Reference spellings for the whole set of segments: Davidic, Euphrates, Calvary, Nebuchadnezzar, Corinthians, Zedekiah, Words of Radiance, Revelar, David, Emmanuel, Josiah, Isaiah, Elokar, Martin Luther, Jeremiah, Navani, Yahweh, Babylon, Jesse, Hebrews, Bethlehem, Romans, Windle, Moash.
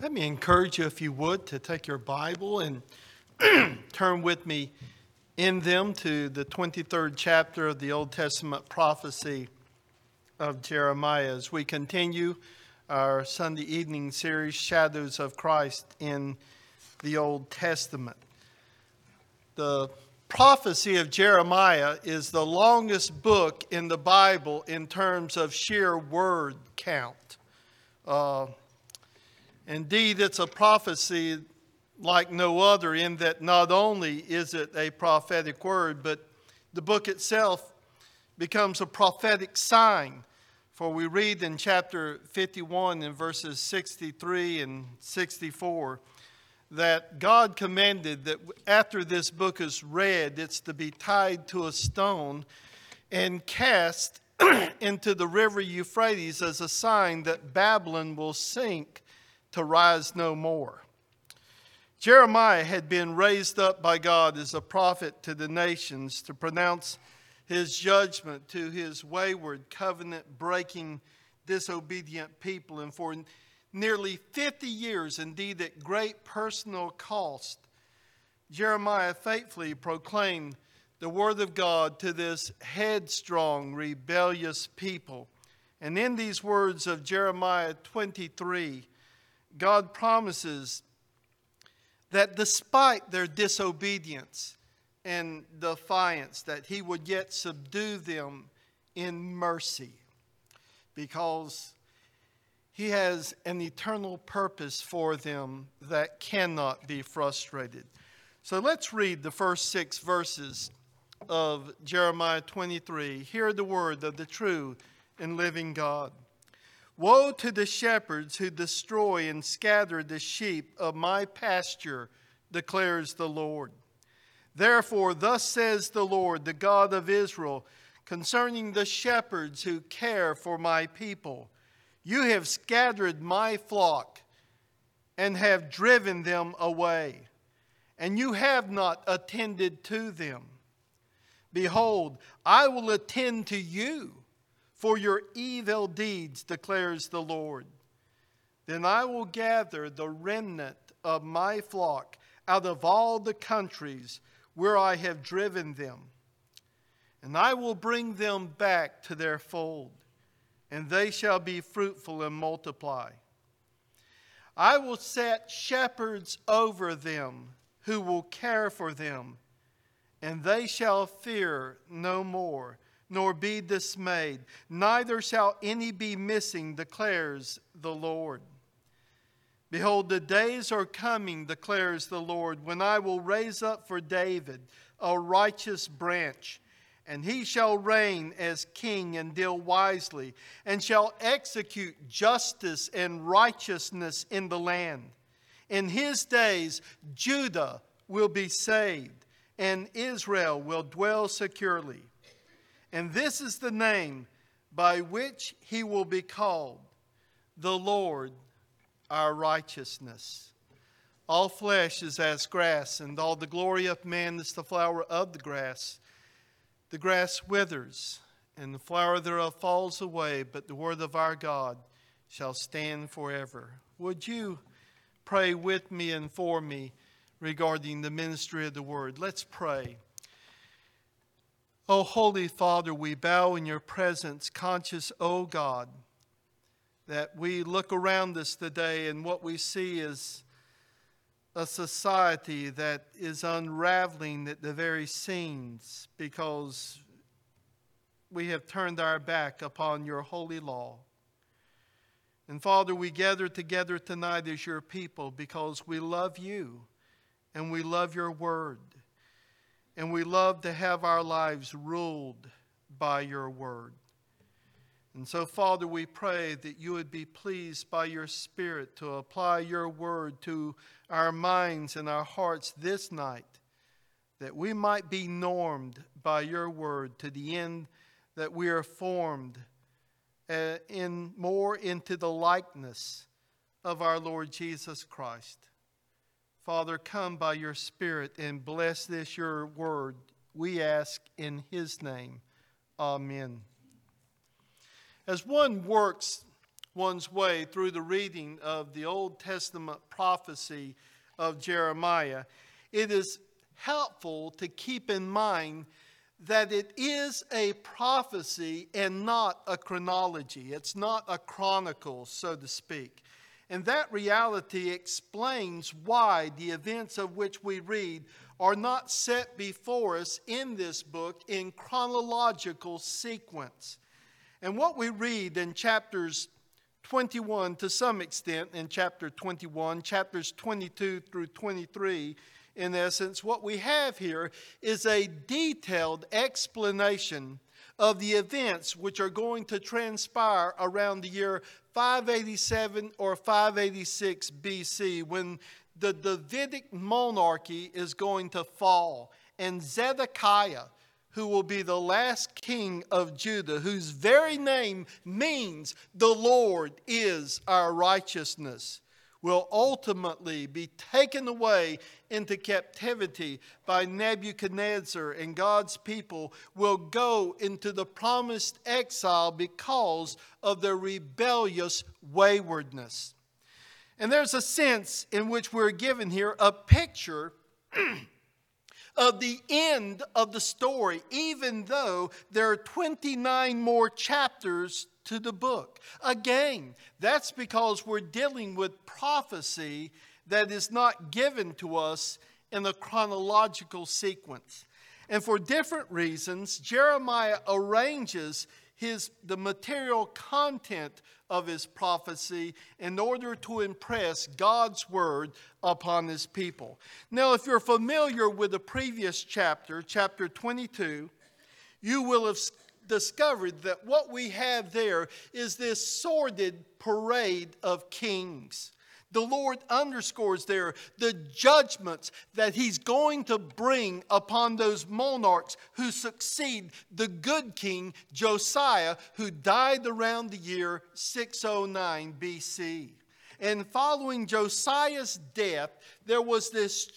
Let me encourage you, if you would, to take your Bible and turn with me in them to the 23rd chapter of the Old Testament prophecy of Jeremiah as we continue our Sunday evening series, Shadows of Christ in the Old Testament. The prophecy of Jeremiah is the longest book in the Bible in terms of sheer word count. Indeed, it's a prophecy like no other in that not only is it a prophetic word, but the book itself becomes a prophetic sign. For we read in chapter 51 in verses 63 and 64 that God commanded that after this book is read, it's to be tied to a stone and cast into the river Euphrates as a sign that Babylon will sink to rise no more. Jeremiah had been raised up by God as a prophet to the nations to pronounce his judgment to his wayward, covenant-breaking, disobedient people. And for nearly 50 years, indeed at great personal cost, Jeremiah faithfully proclaimed the word of God to this headstrong, rebellious people. And in these words of Jeremiah 23, God promises that despite their disobedience and defiance, that he would yet subdue them in mercy, because he has an eternal purpose for them that cannot be frustrated. So let's read the first 6 verses of Jeremiah 23. Hear the word of the true and living God. Woe to the shepherds who destroy and scatter the sheep of my pasture, declares the Lord. Therefore, thus says the Lord, the God of Israel, concerning the shepherds who care for my people. You have scattered my flock and have driven them away, and you have not attended to them. Behold, I will attend to you for your evil deeds, declares the Lord. Then I will gather the remnant of my flock out of all the countries where I have driven them. And I will bring them back to their fold, and they shall be fruitful and multiply. I will set shepherds over them who will care for them, and they shall fear no more, nor be dismayed. Neither shall any be missing, declares the Lord. Behold, the days are coming, declares the Lord, when I will raise up for David a righteous branch, and he shall reign as king and deal wisely, and shall execute justice and righteousness in the land. In his days, Judah will be saved, and Israel will dwell securely. And this is the name by which he will be called, the Lord our righteousness. All flesh is as grass, and all the glory of man is the flower of the grass. The grass withers, and the flower thereof falls away, but the word of our God shall stand forever. Would you pray with me and for me regarding the ministry of the word? Let's pray. O Holy Father, we bow in your presence, conscious, O God, that we look around us today and what we see is a society that is unraveling at the very seams because we have turned our back upon your holy law. And Father, we gather together tonight as your people because we love you and we love your word and we love to have our lives ruled by your word. And so, Father, we pray that you would be pleased by your Spirit to apply your word to our minds and our hearts this night, that we might be normed by your word to the end that we are formed in more into the likeness of our Lord Jesus Christ. Father, come by your Spirit and bless this, your word, we ask in his name. Amen. As one works one's way through the reading of the Old Testament prophecy of Jeremiah, it is helpful to keep in mind that it is a prophecy and not a chronology. It's not a chronicle, so to speak. And that reality explains why the events of which we read are not set before us in this book in chronological sequence. And what we read in chapters 21, to some extent in chapter 21, chapters 22 through 23, in essence, what we have here is a detailed explanation of the events which are going to transpire around the year 587 or 586 BC, when the Davidic monarchy is going to fall, and Zedekiah, who will be the last king of Judah, whose very name means the Lord is our righteousness, will ultimately be taken away into captivity by Nebuchadnezzar, and God's people will go into the promised exile because of their rebellious waywardness. And there's a sense in which we're given here a picture of the end of the story, even though there are 29 more chapters to the book. Again, that's because we're dealing with prophecy that is not given to us in a chronological sequence. And for different reasons, Jeremiah arranges the material content of his prophecy in order to impress God's word upon his people. Now, if you're familiar with the previous chapter, chapter 22, you will have discovered that what we have there is this sordid parade of kings. The Lord underscores there the judgments that he's going to bring upon those monarchs who succeed the good king Josiah, who died around the year 609 BC. And following Josiah's death, there was this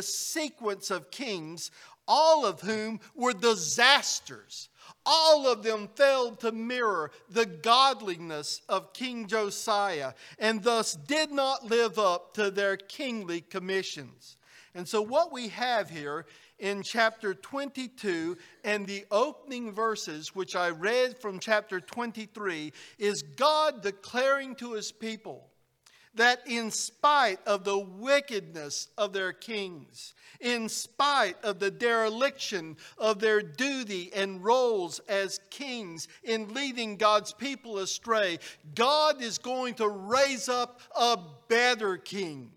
sequence of kings, all of whom were disasters. All of them failed to mirror the godliness of King Josiah, and thus did not live up to their kingly commissions. And so what we have here in chapter 22 and the opening verses, which I read from chapter 23, is God declaring to his people that in spite of the wickedness of their kings, in spite of the dereliction of their duty and roles as kings in leading God's people astray, God is going to raise up a better king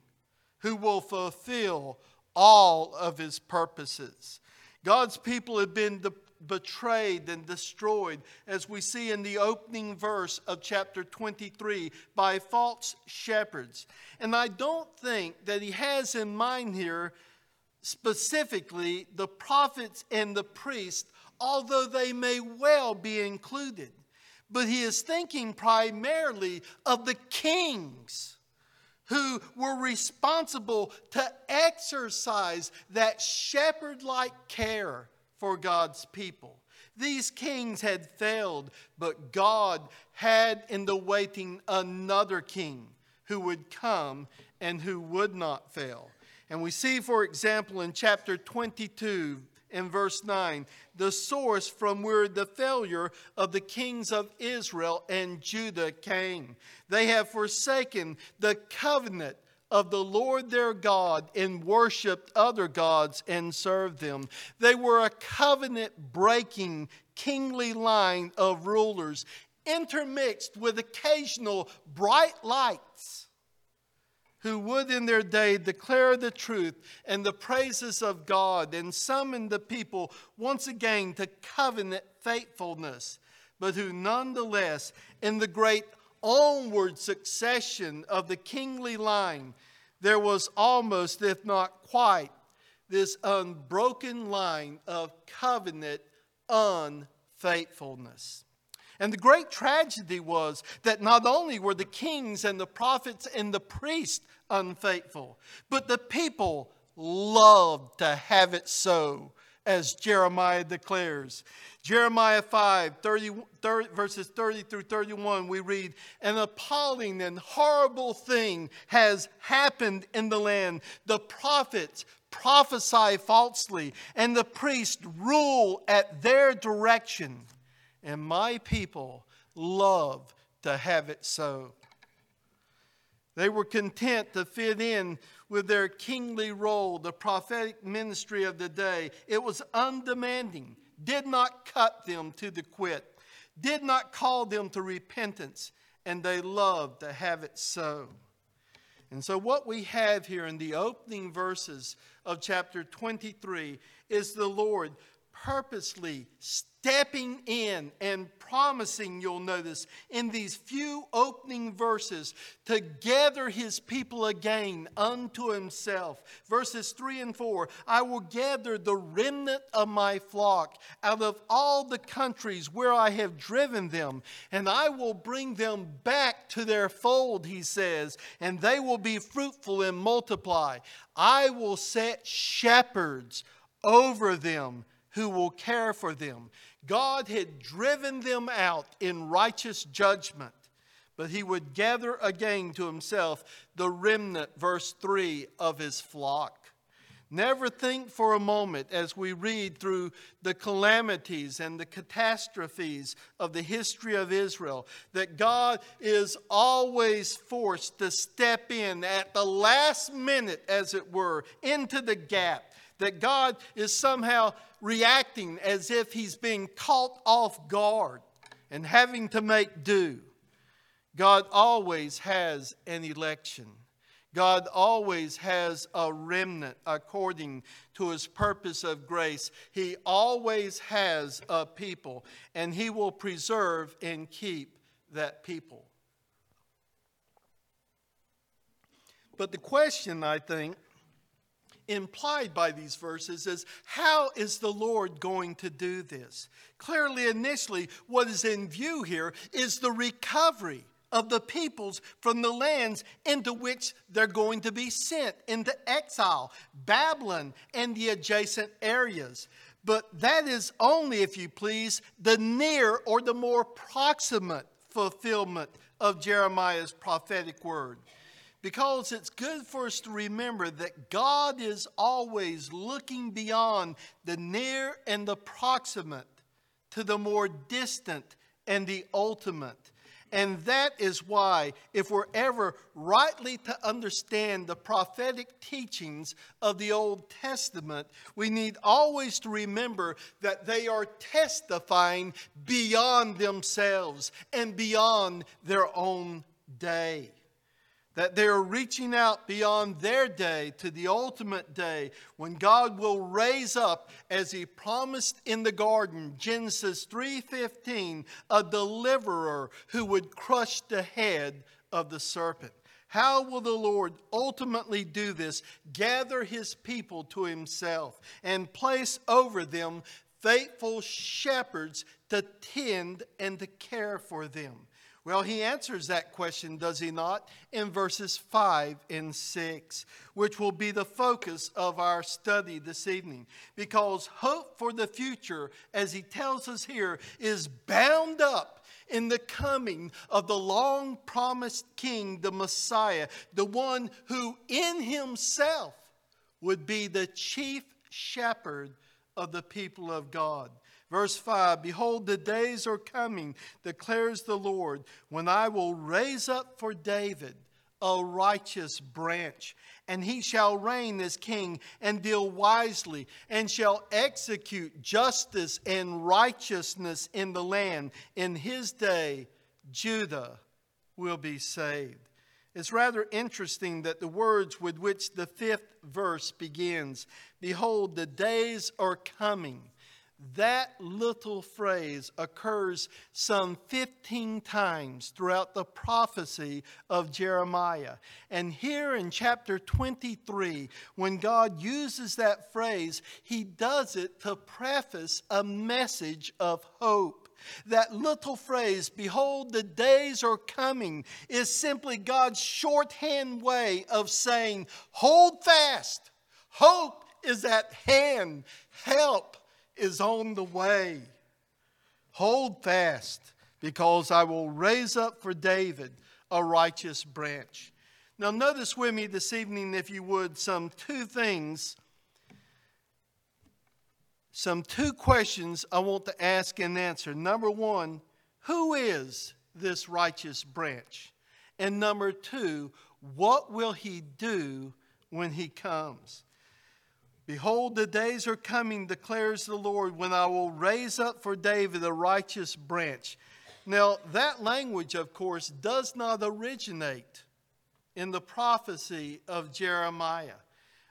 who will fulfill all of his purposes. God's people have been betrayed and destroyed, as we see in the opening verse of chapter 23, by false shepherds. And I don't think that he has in mind here specifically the prophets and the priests, although they may well be included. But he is thinking primarily of the kings who were responsible to exercise that shepherd-like care for God's people. These kings had failed, but God had in the waiting another king who would come and who would not fail. And we see, for example, in chapter 22 and verse 9, the source from where the failure of the kings of Israel and Judah came. They have forsaken the covenant of the Lord their God and worshiped other gods and served them. They were a covenant-breaking kingly line of rulers, intermixed with occasional bright lights who would in their day declare the truth and the praises of God and summon the people once again to covenant faithfulness, but who nonetheless, in the great onward succession of the kingly line, there was almost, if not quite, this unbroken line of covenant unfaithfulness. And the great tragedy was that not only were the kings and the prophets and the priests unfaithful, but the people loved to have it so, as Jeremiah declares. Jeremiah 5, verses 30 through 31, we read, "An appalling and horrible thing has happened in the land. The prophets prophesy falsely, and the priests rule at their direction. And my people love to have it so." They were content to fit in with their kingly role, the prophetic ministry of the day. It was undemanding, did not cut them to the quit, did not call them to repentance, and they loved to have it so. And so what we have here in the opening verses of chapter 23 is the Lord purposely stepping in and promising, you'll notice, in these few opening verses to gather his people again unto himself. Verses 3 and 4, "I will gather the remnant of my flock out of all the countries where I have driven them, and I will bring them back to their fold," he says, "and they will be fruitful and multiply. I will set shepherds over them who will care for them." God had driven them out in righteous judgment, but he would gather again to himself the remnant, verse 3, of his flock. Never think for a moment, as we read through the calamities and the catastrophes of the history of Israel, that God is always forced to step in at the last minute, as it were, into the gap. That God is somehow reacting as if he's being caught off guard and having to make do. God always has an election. God always has a remnant according to his purpose of grace. He always has a people, and he will preserve and keep that people. But the question, I think, implied by these verses is, how is the Lord going to do this? Clearly, initially, what is in view here is the recovery of the peoples from the lands into which they're going to be sent into exile, Babylon and the adjacent areas. But that is only, if you please, the near or the more proximate fulfillment of Jeremiah's prophetic word. Because it's good for us to remember that God is always looking beyond the near and the proximate to the more distant and the ultimate. And that is why, if we're ever rightly to understand the prophetic teachings of the Old Testament, we need always to remember that they are testifying beyond themselves and beyond their own day. That they are reaching out beyond their day to the ultimate day when God will raise up, as he promised in the garden, Genesis 3:15, a deliverer who would crush the head of the serpent. How will the Lord ultimately do this? Gather his people to himself and place over them faithful shepherds to tend and to care for them. Well, he answers that question, does he not, in verses 5 and 6, which will be the focus of our study this evening. Because hope for the future, as he tells us here, is bound up in the coming of the long-promised king, the Messiah, the one who in himself would be the chief shepherd of the people of God. Verse 5, "Behold, the days are coming, declares the Lord, when I will raise up for David a righteous branch, and he shall reign as king and deal wisely, and shall execute justice and righteousness in the land. In his day, Judah will be saved." It's rather interesting that the words with which the fifth verse begins, "Behold, the days are coming," that little phrase occurs some 15 times throughout the prophecy of Jeremiah. And here in chapter 23, when God uses that phrase, he does it to preface a message of hope. That little phrase, "Behold, the days are coming," is simply God's shorthand way of saying, hold fast, hope is at hand. Help is on the way. Hold fast, because I will raise up for David a righteous branch. Now notice with me this evening, if you would, two questions I want to ask and answer. Number one, who is this righteous branch? And number two, what will he do when he comes? Behold, the days are coming, declares the Lord, when I will raise up for David a righteous branch. Now, that language, of course, does not originate in the prophecy of Jeremiah.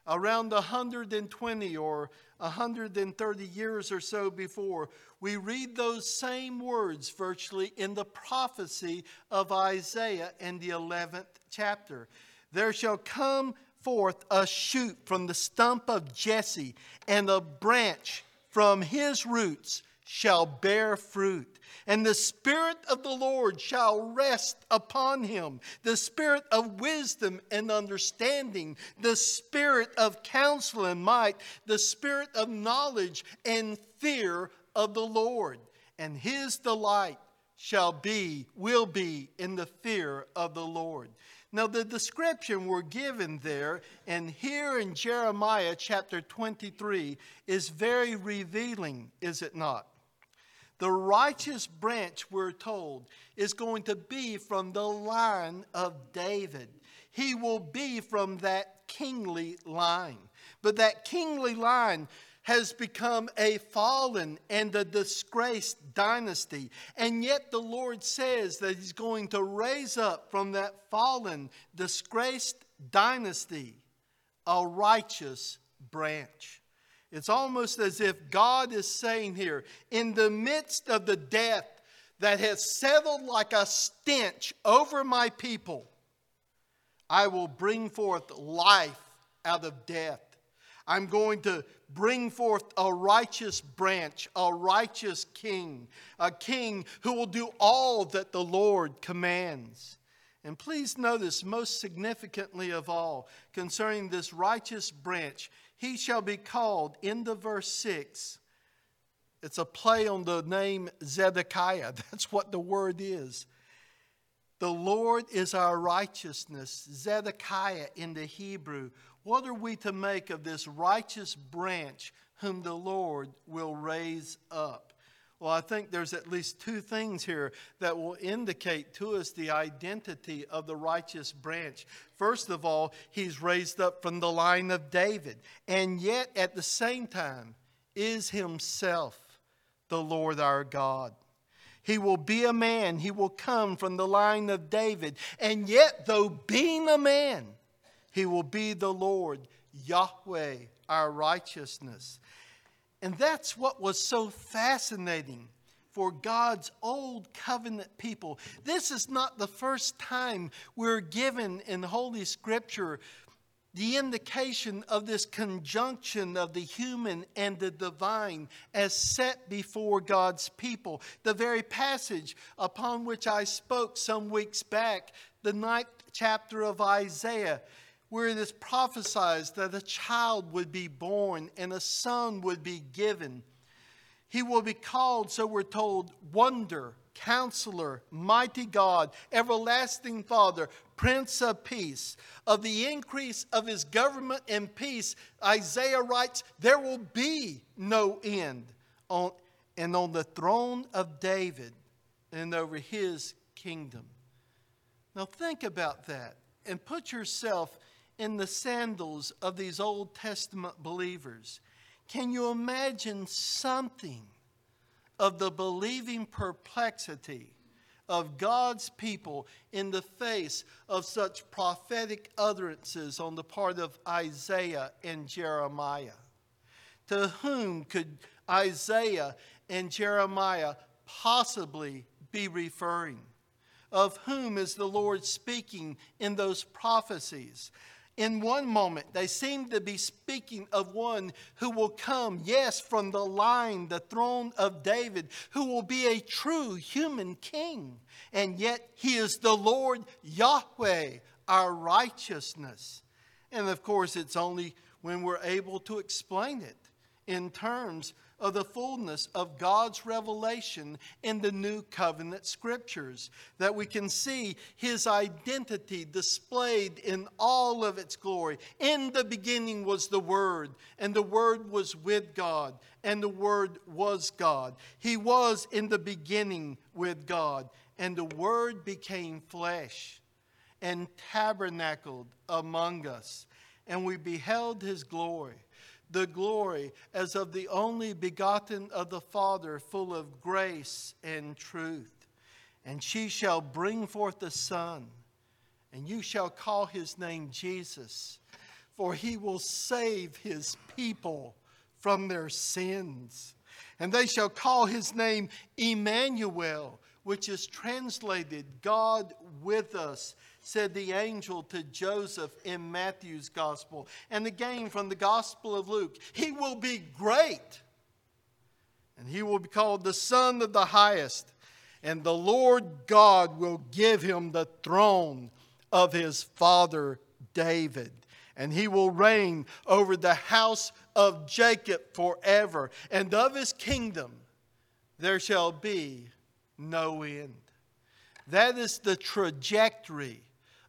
Around 120 or 130 years or so before, we read those same words virtually in the prophecy of Isaiah in the 11th chapter. There shall come forth a shoot from the stump of Jesse, and a branch from his roots shall bear fruit. And the Spirit of the Lord shall rest upon him, the Spirit of wisdom and understanding, the Spirit of counsel and might, the Spirit of knowledge and fear of the Lord. And his delight will be in the fear of the Lord. Now, the description we're given there and here in Jeremiah chapter 23 is very revealing, is it not? The righteous branch, we're told, is going to be from the line of David. He will be from that kingly line. But that kingly line has become a fallen and a disgraced dynasty. And yet the Lord says that he's going to raise up from that fallen, disgraced dynasty a righteous branch. It's almost as if God is saying here, in the midst of the death that has settled like a stench over my people, I will bring forth life out of death. I'm going to bring forth a righteous branch, a righteous king, a king who will do all that the Lord commands. And please notice, most significantly of all, concerning this righteous branch, he shall be called, in the verse 6, it's a play on the name Zedekiah. That's what the word is. The Lord is our righteousness, Zedekiah in the Hebrew. What are we to make of this righteous branch whom the Lord will raise up? Well, I think there's at least two things here that will indicate to us the identity of the righteous branch. First of all, he's raised up from the line of David, and yet at the same time is himself the Lord our God. He will be a man. He will come from the line of David, and yet though being a man, he will be the Lord, Yahweh, our righteousness. And that's what was so fascinating for God's old covenant people. This is not the first time we're given in Holy Scripture the indication of this conjunction of the human and the divine as set before God's people. The very passage upon which I spoke some weeks back, the 9th chapter of Isaiah, where it is prophesied that a child would be born and a son would be given. He will be called, so we're told, Wonder, Counselor, Mighty God, Everlasting Father, Prince of Peace. Of the increase of his government and peace, Isaiah writes, there will be no end. And on the throne of David and over his kingdom. Now think about that and put yourself in the sandals of these Old Testament believers. Can you imagine something of the believing perplexity of God's people in the face of such prophetic utterances on the part of Isaiah and Jeremiah? To whom could Isaiah and Jeremiah possibly be referring? Of whom is the Lord speaking in those prophecies? In one moment, they seem to be speaking of one who will come, yes, from the line, the throne of David, who will be a true human king. And yet, he is the Lord Yahweh, our righteousness. And of course, it's only when we're able to explain it in terms of the fullness of God's revelation in the New Covenant Scriptures, that we can see His identity displayed in all of its glory. In the beginning was the Word, and the Word was with God, and the Word was God. He was in the beginning with God, and the Word became flesh and tabernacled among us, and we beheld His glory, the glory as of the only begotten of the Father, full of grace and truth. And she shall bring forth a son, and you shall call his name Jesus, for he will save his people from their sins. And they shall call his name Emmanuel, which is translated God with us, said the angel to Joseph in Matthew's gospel. And again from the gospel of Luke, he will be great, and he will be called the Son of the Highest, and the Lord God will give him the throne of his father David. And he will reign over the house of Jacob forever, and of his kingdom there shall be no end. That is the trajectory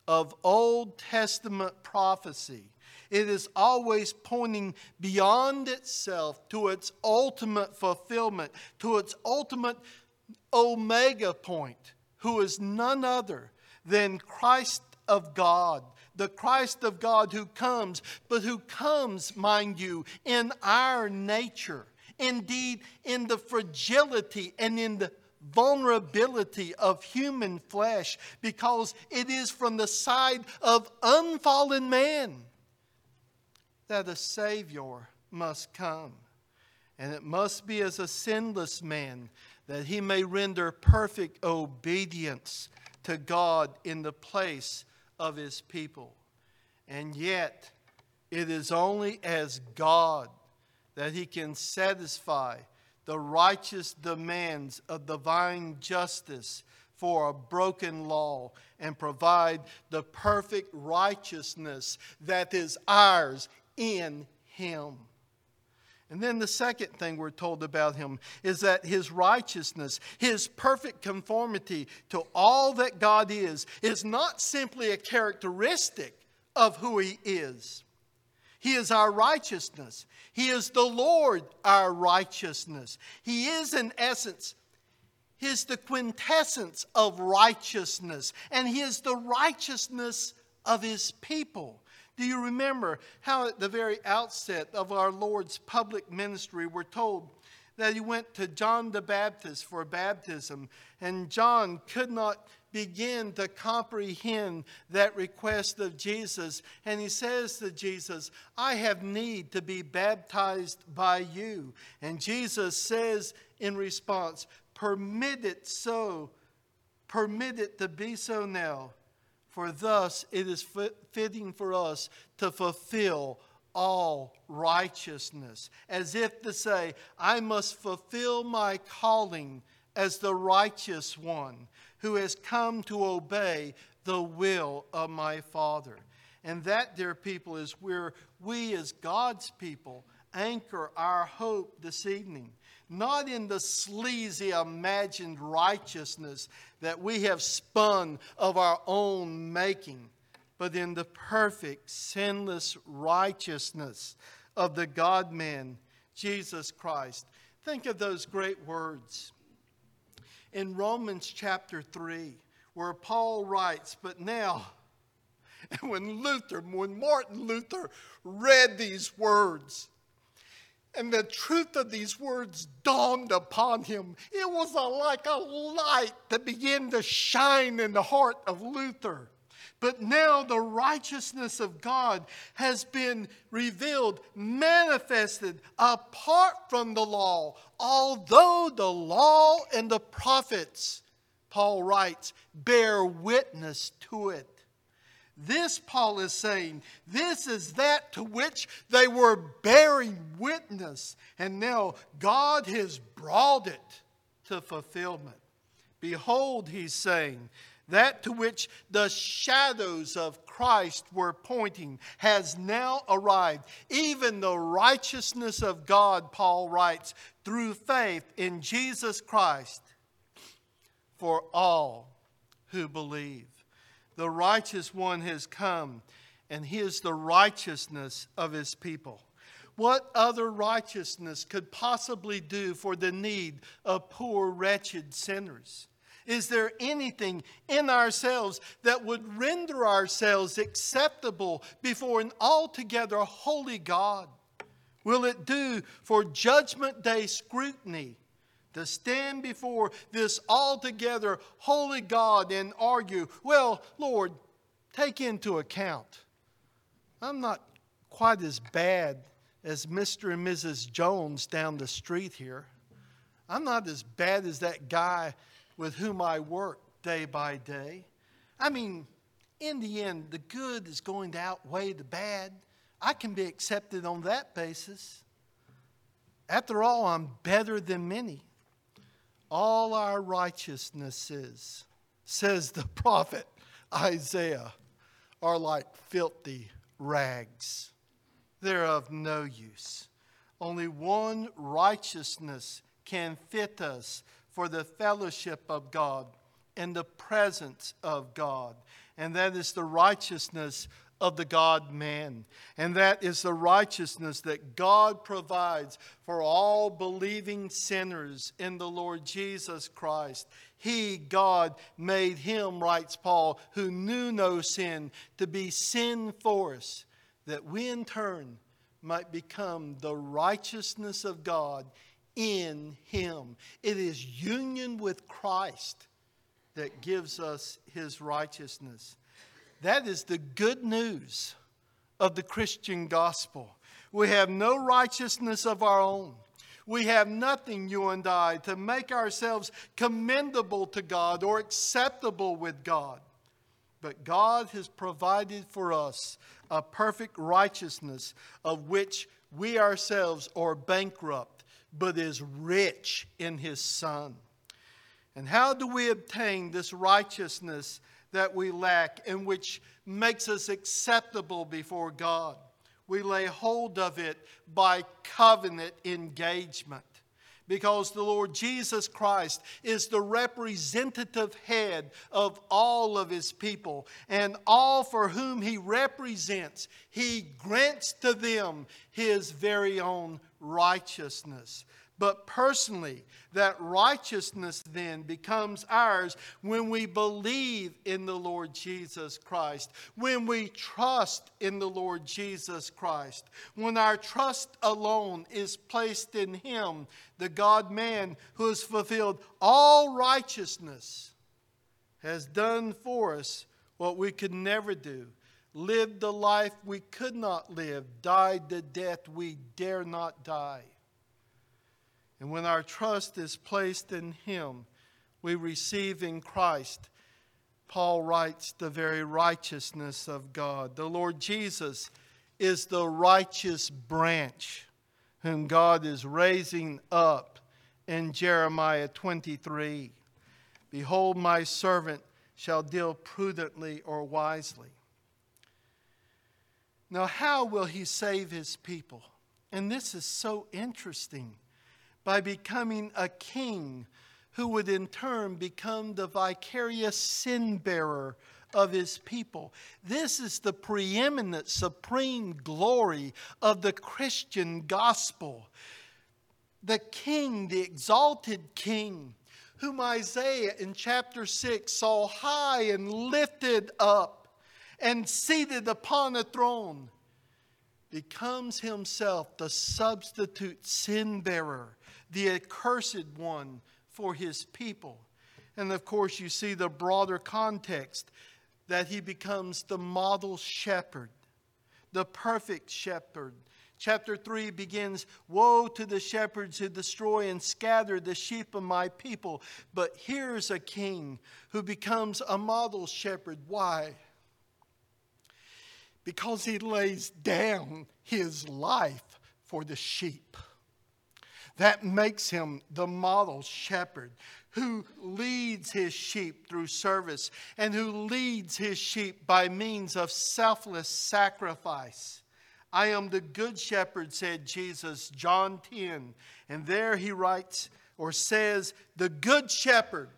of Old Testament prophecy. It is always pointing beyond itself to its ultimate fulfillment, to its ultimate omega point, who is none other than Christ of God, the Christ of God who comes, but who comes, mind you, in our nature, indeed in the fragility and in the vulnerability of human flesh, because it is from the side of unfallen man that a Savior must come. And it must be as a sinless man, that he may render perfect obedience to God in the place of his people. And yet, it is only as God that he can satisfy the righteous demands of divine justice for a broken law, and provide the perfect righteousness that is ours in him. And then the second thing we're told about him is that his righteousness, his perfect conformity to all that God is not simply a characteristic of who he is. He is our righteousness. He is the Lord, our righteousness. He is, in essence, he is the quintessence of righteousness. And he is the righteousness of his people. Do you remember how at the very outset of our Lord's public ministry, we're told that he went to John the Baptist for baptism, and John could not begin to comprehend that request of Jesus. And he says to Jesus, "I have need to be baptized by you." And Jesus says in response, "Permit it so, permit it to be so now, for thus it is fitting for us to fulfill all righteousness," as if to say, I must fulfill my calling as the righteous one who has come to obey the will of my Father. And that, dear people, is where we as God's people anchor our hope this evening. Not in the sleazy imagined righteousness that we have spun of our own making, but in the perfect, sinless righteousness of the God-man, Jesus Christ. Think of those great words in Romans chapter 3, where Paul writes, "But now," and when Martin Luther read these words, and the truth of these words dawned upon him, it was like a light that began to shine in the heart of Luther. But now the righteousness of God has been revealed, manifested apart from the law. Although the law and the prophets, Paul writes, bear witness to it. This, Paul is saying, this is that to which they were bearing witness. And now God has brought it to fulfillment. Behold, he's saying, that to which the shadows of Christ were pointing has now arrived. Even the righteousness of God, Paul writes, through faith in Jesus Christ for all who believe. The righteous one has come, and he is the righteousness of his people. What other righteousness could possibly do for the need of poor, wretched sinners? Is there anything in ourselves that would render ourselves acceptable before an altogether holy God? Will it do for Judgment Day scrutiny to stand before this altogether holy God and argue, well, Lord, take into account, I'm not quite as bad as Mr. and Mrs. Jones down the street here. I'm not as bad as that guy with whom I work day by day. I mean, in the end, the good is going to outweigh the bad. I can be accepted on that basis. After all, I'm better than many. All our righteousnesses, says the prophet Isaiah, are like filthy rags. They're of no use. Only one righteousness can fit us for the fellowship of God and the presence of God. And that is the righteousness of the God-man. And that is the righteousness that God provides for all believing sinners in the Lord Jesus Christ. He, God, made him, writes Paul, who knew no sin, to be sin for us, that we in turn might become the righteousness of God in him. It is union with Christ that gives us his righteousness. That is the good news of the Christian gospel. We have no righteousness of our own. We have nothing, you and I, to make ourselves commendable to God or acceptable with God. But God has provided for us a perfect righteousness of which we ourselves are bankrupt, but is rich in his Son. And how do we obtain this righteousness that we lack and which makes us acceptable before God? We lay hold of it by covenant engagement, because the Lord Jesus Christ is the representative head of all of his people, and all for whom he represents, he grants to them his very own righteousness. But personally, that righteousness then becomes ours when we believe in the Lord Jesus Christ, when we trust in the Lord Jesus Christ, when our trust alone is placed in him, the God-man who has fulfilled all righteousness, has done for us what we could never do, lived the life we could not live, died the death we dare not die. And when our trust is placed in him, we receive in Christ, Paul writes, the very righteousness of God. The Lord Jesus is the righteous branch whom God is raising up in Jeremiah 23. Behold, my servant shall deal prudently or wisely. Now, how will he save his people? And this is so interesting. By becoming a king who would in turn become the vicarious sin bearer of his people. This is the preeminent, supreme glory of the Christian gospel. The king, the exalted king, whom Isaiah in chapter 6 saw high and lifted up and seated upon a throne, becomes himself the substitute sin bearer, the accursed one for his people. And of course, you see the broader context that he becomes the model shepherd, the perfect shepherd. Chapter 3 begins, woe to the shepherds who destroy and scatter the sheep of my people. But here's a king who becomes a model shepherd. Why? Because he lays down his life for the sheep. That makes him the model shepherd who leads his sheep through service and who leads his sheep by means of selfless sacrifice. I am the good shepherd, said Jesus, John 10. And there he writes or says, the good shepherd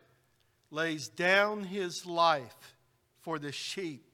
lays down his life for the sheep.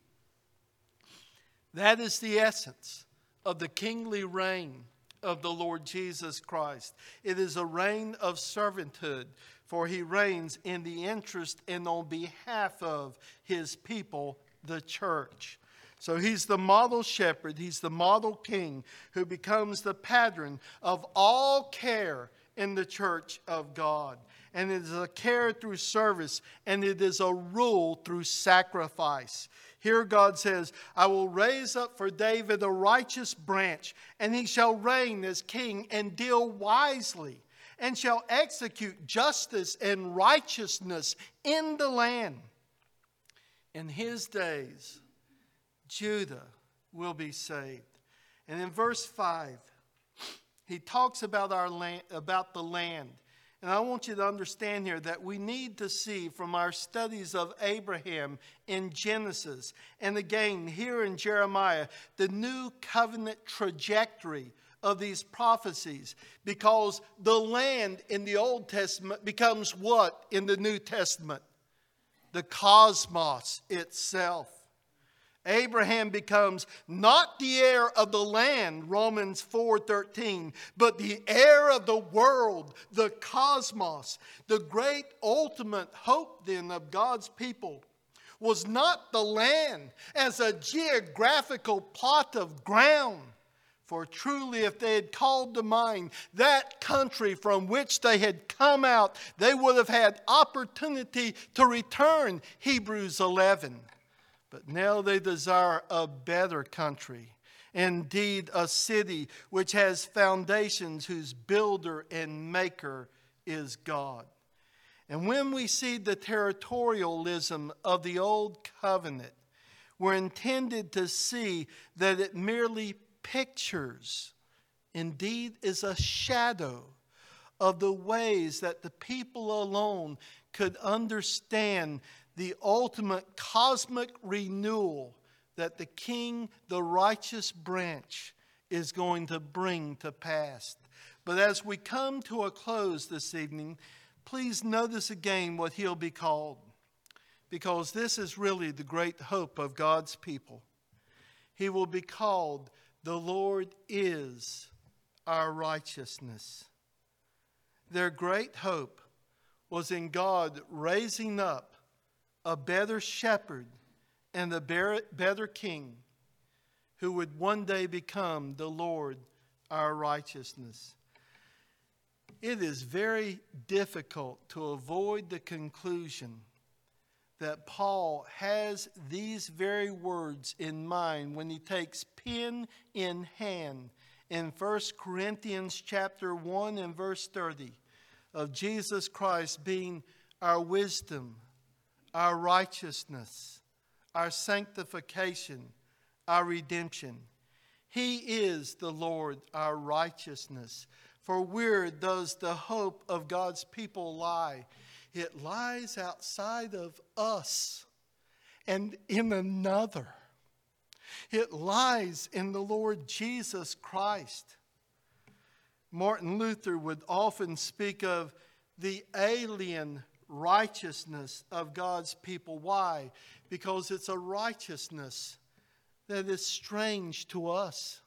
That is the essence of the kingly reign of the Lord Jesus Christ. It is a reign of servanthood, for he reigns in the interest and on behalf of his people, the church. So he's the model shepherd, he's the model king who becomes the pattern of all care in the church of God. And it is a care through service, and it is a rule through sacrifice. Here God says, I will raise up for David a righteous branch, and he shall reign as king and deal wisely, and shall execute justice and righteousness in the land. In his days, Judah will be saved. And in verse 5, he talks about the land. And I want you to understand here that we need to see from our studies of Abraham in Genesis, and again here in Jeremiah, the new covenant trajectory of these prophecies, because the land in the Old Testament becomes what in the New Testament? The cosmos itself. Abraham becomes not the heir of the land, Romans 4:13, but the heir of the world, the cosmos. The great ultimate hope then of God's people was not the land as a geographical plot of ground. For truly, if they had called to mind that country from which they had come out, they would have had opportunity to return, Hebrews 11. But now they desire a better country, indeed a city which has foundations, whose builder and maker is God. And when we see the territorialism of the old covenant, we're intended to see that it merely pictures, indeed is a shadow of the ways that the people alone could understand the ultimate cosmic renewal that the king, the righteous branch, is going to bring to pass. But as we come to a close this evening, please notice again what he'll be called, because this is really the great hope of God's people. He will be called, the Lord is our righteousness. Their great hope was in God raising up a better shepherd and a better king who would one day become the Lord, our righteousness. It is very difficult to avoid the conclusion that Paul has these very words in mind when he takes pen in hand in 1 Corinthians chapter 1 and verse 30 of Jesus Christ being our wisdom, our righteousness, our sanctification, our redemption. He is the Lord, our righteousness. For where does the hope of God's people lie? It lies outside of us and in another. It lies in the Lord Jesus Christ. Martin Luther would often speak of the alien righteousness of God's people. Why? Because it's a righteousness that is strange to us,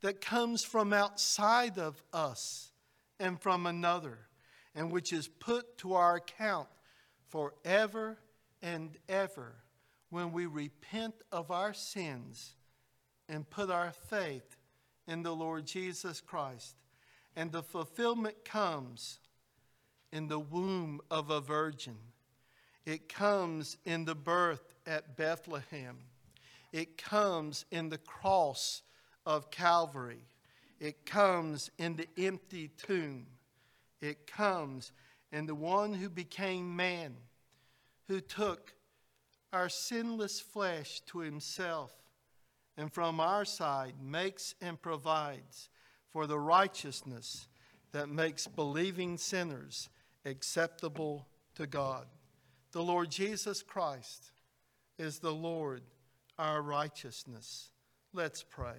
that comes from outside of us and from another, and which is put to our account forever and ever when we repent of our sins and put our faith in the Lord Jesus Christ. And the fulfillment comes in the womb of a virgin. It comes in the birth at Bethlehem. It comes in the cross of Calvary. It comes in the empty tomb. It comes in the one who became man, who took our sinless flesh to himself, and from our side makes and provides for the righteousness that makes believing sinners acceptable to God. The Lord Jesus Christ is the Lord, our righteousness. Let's pray.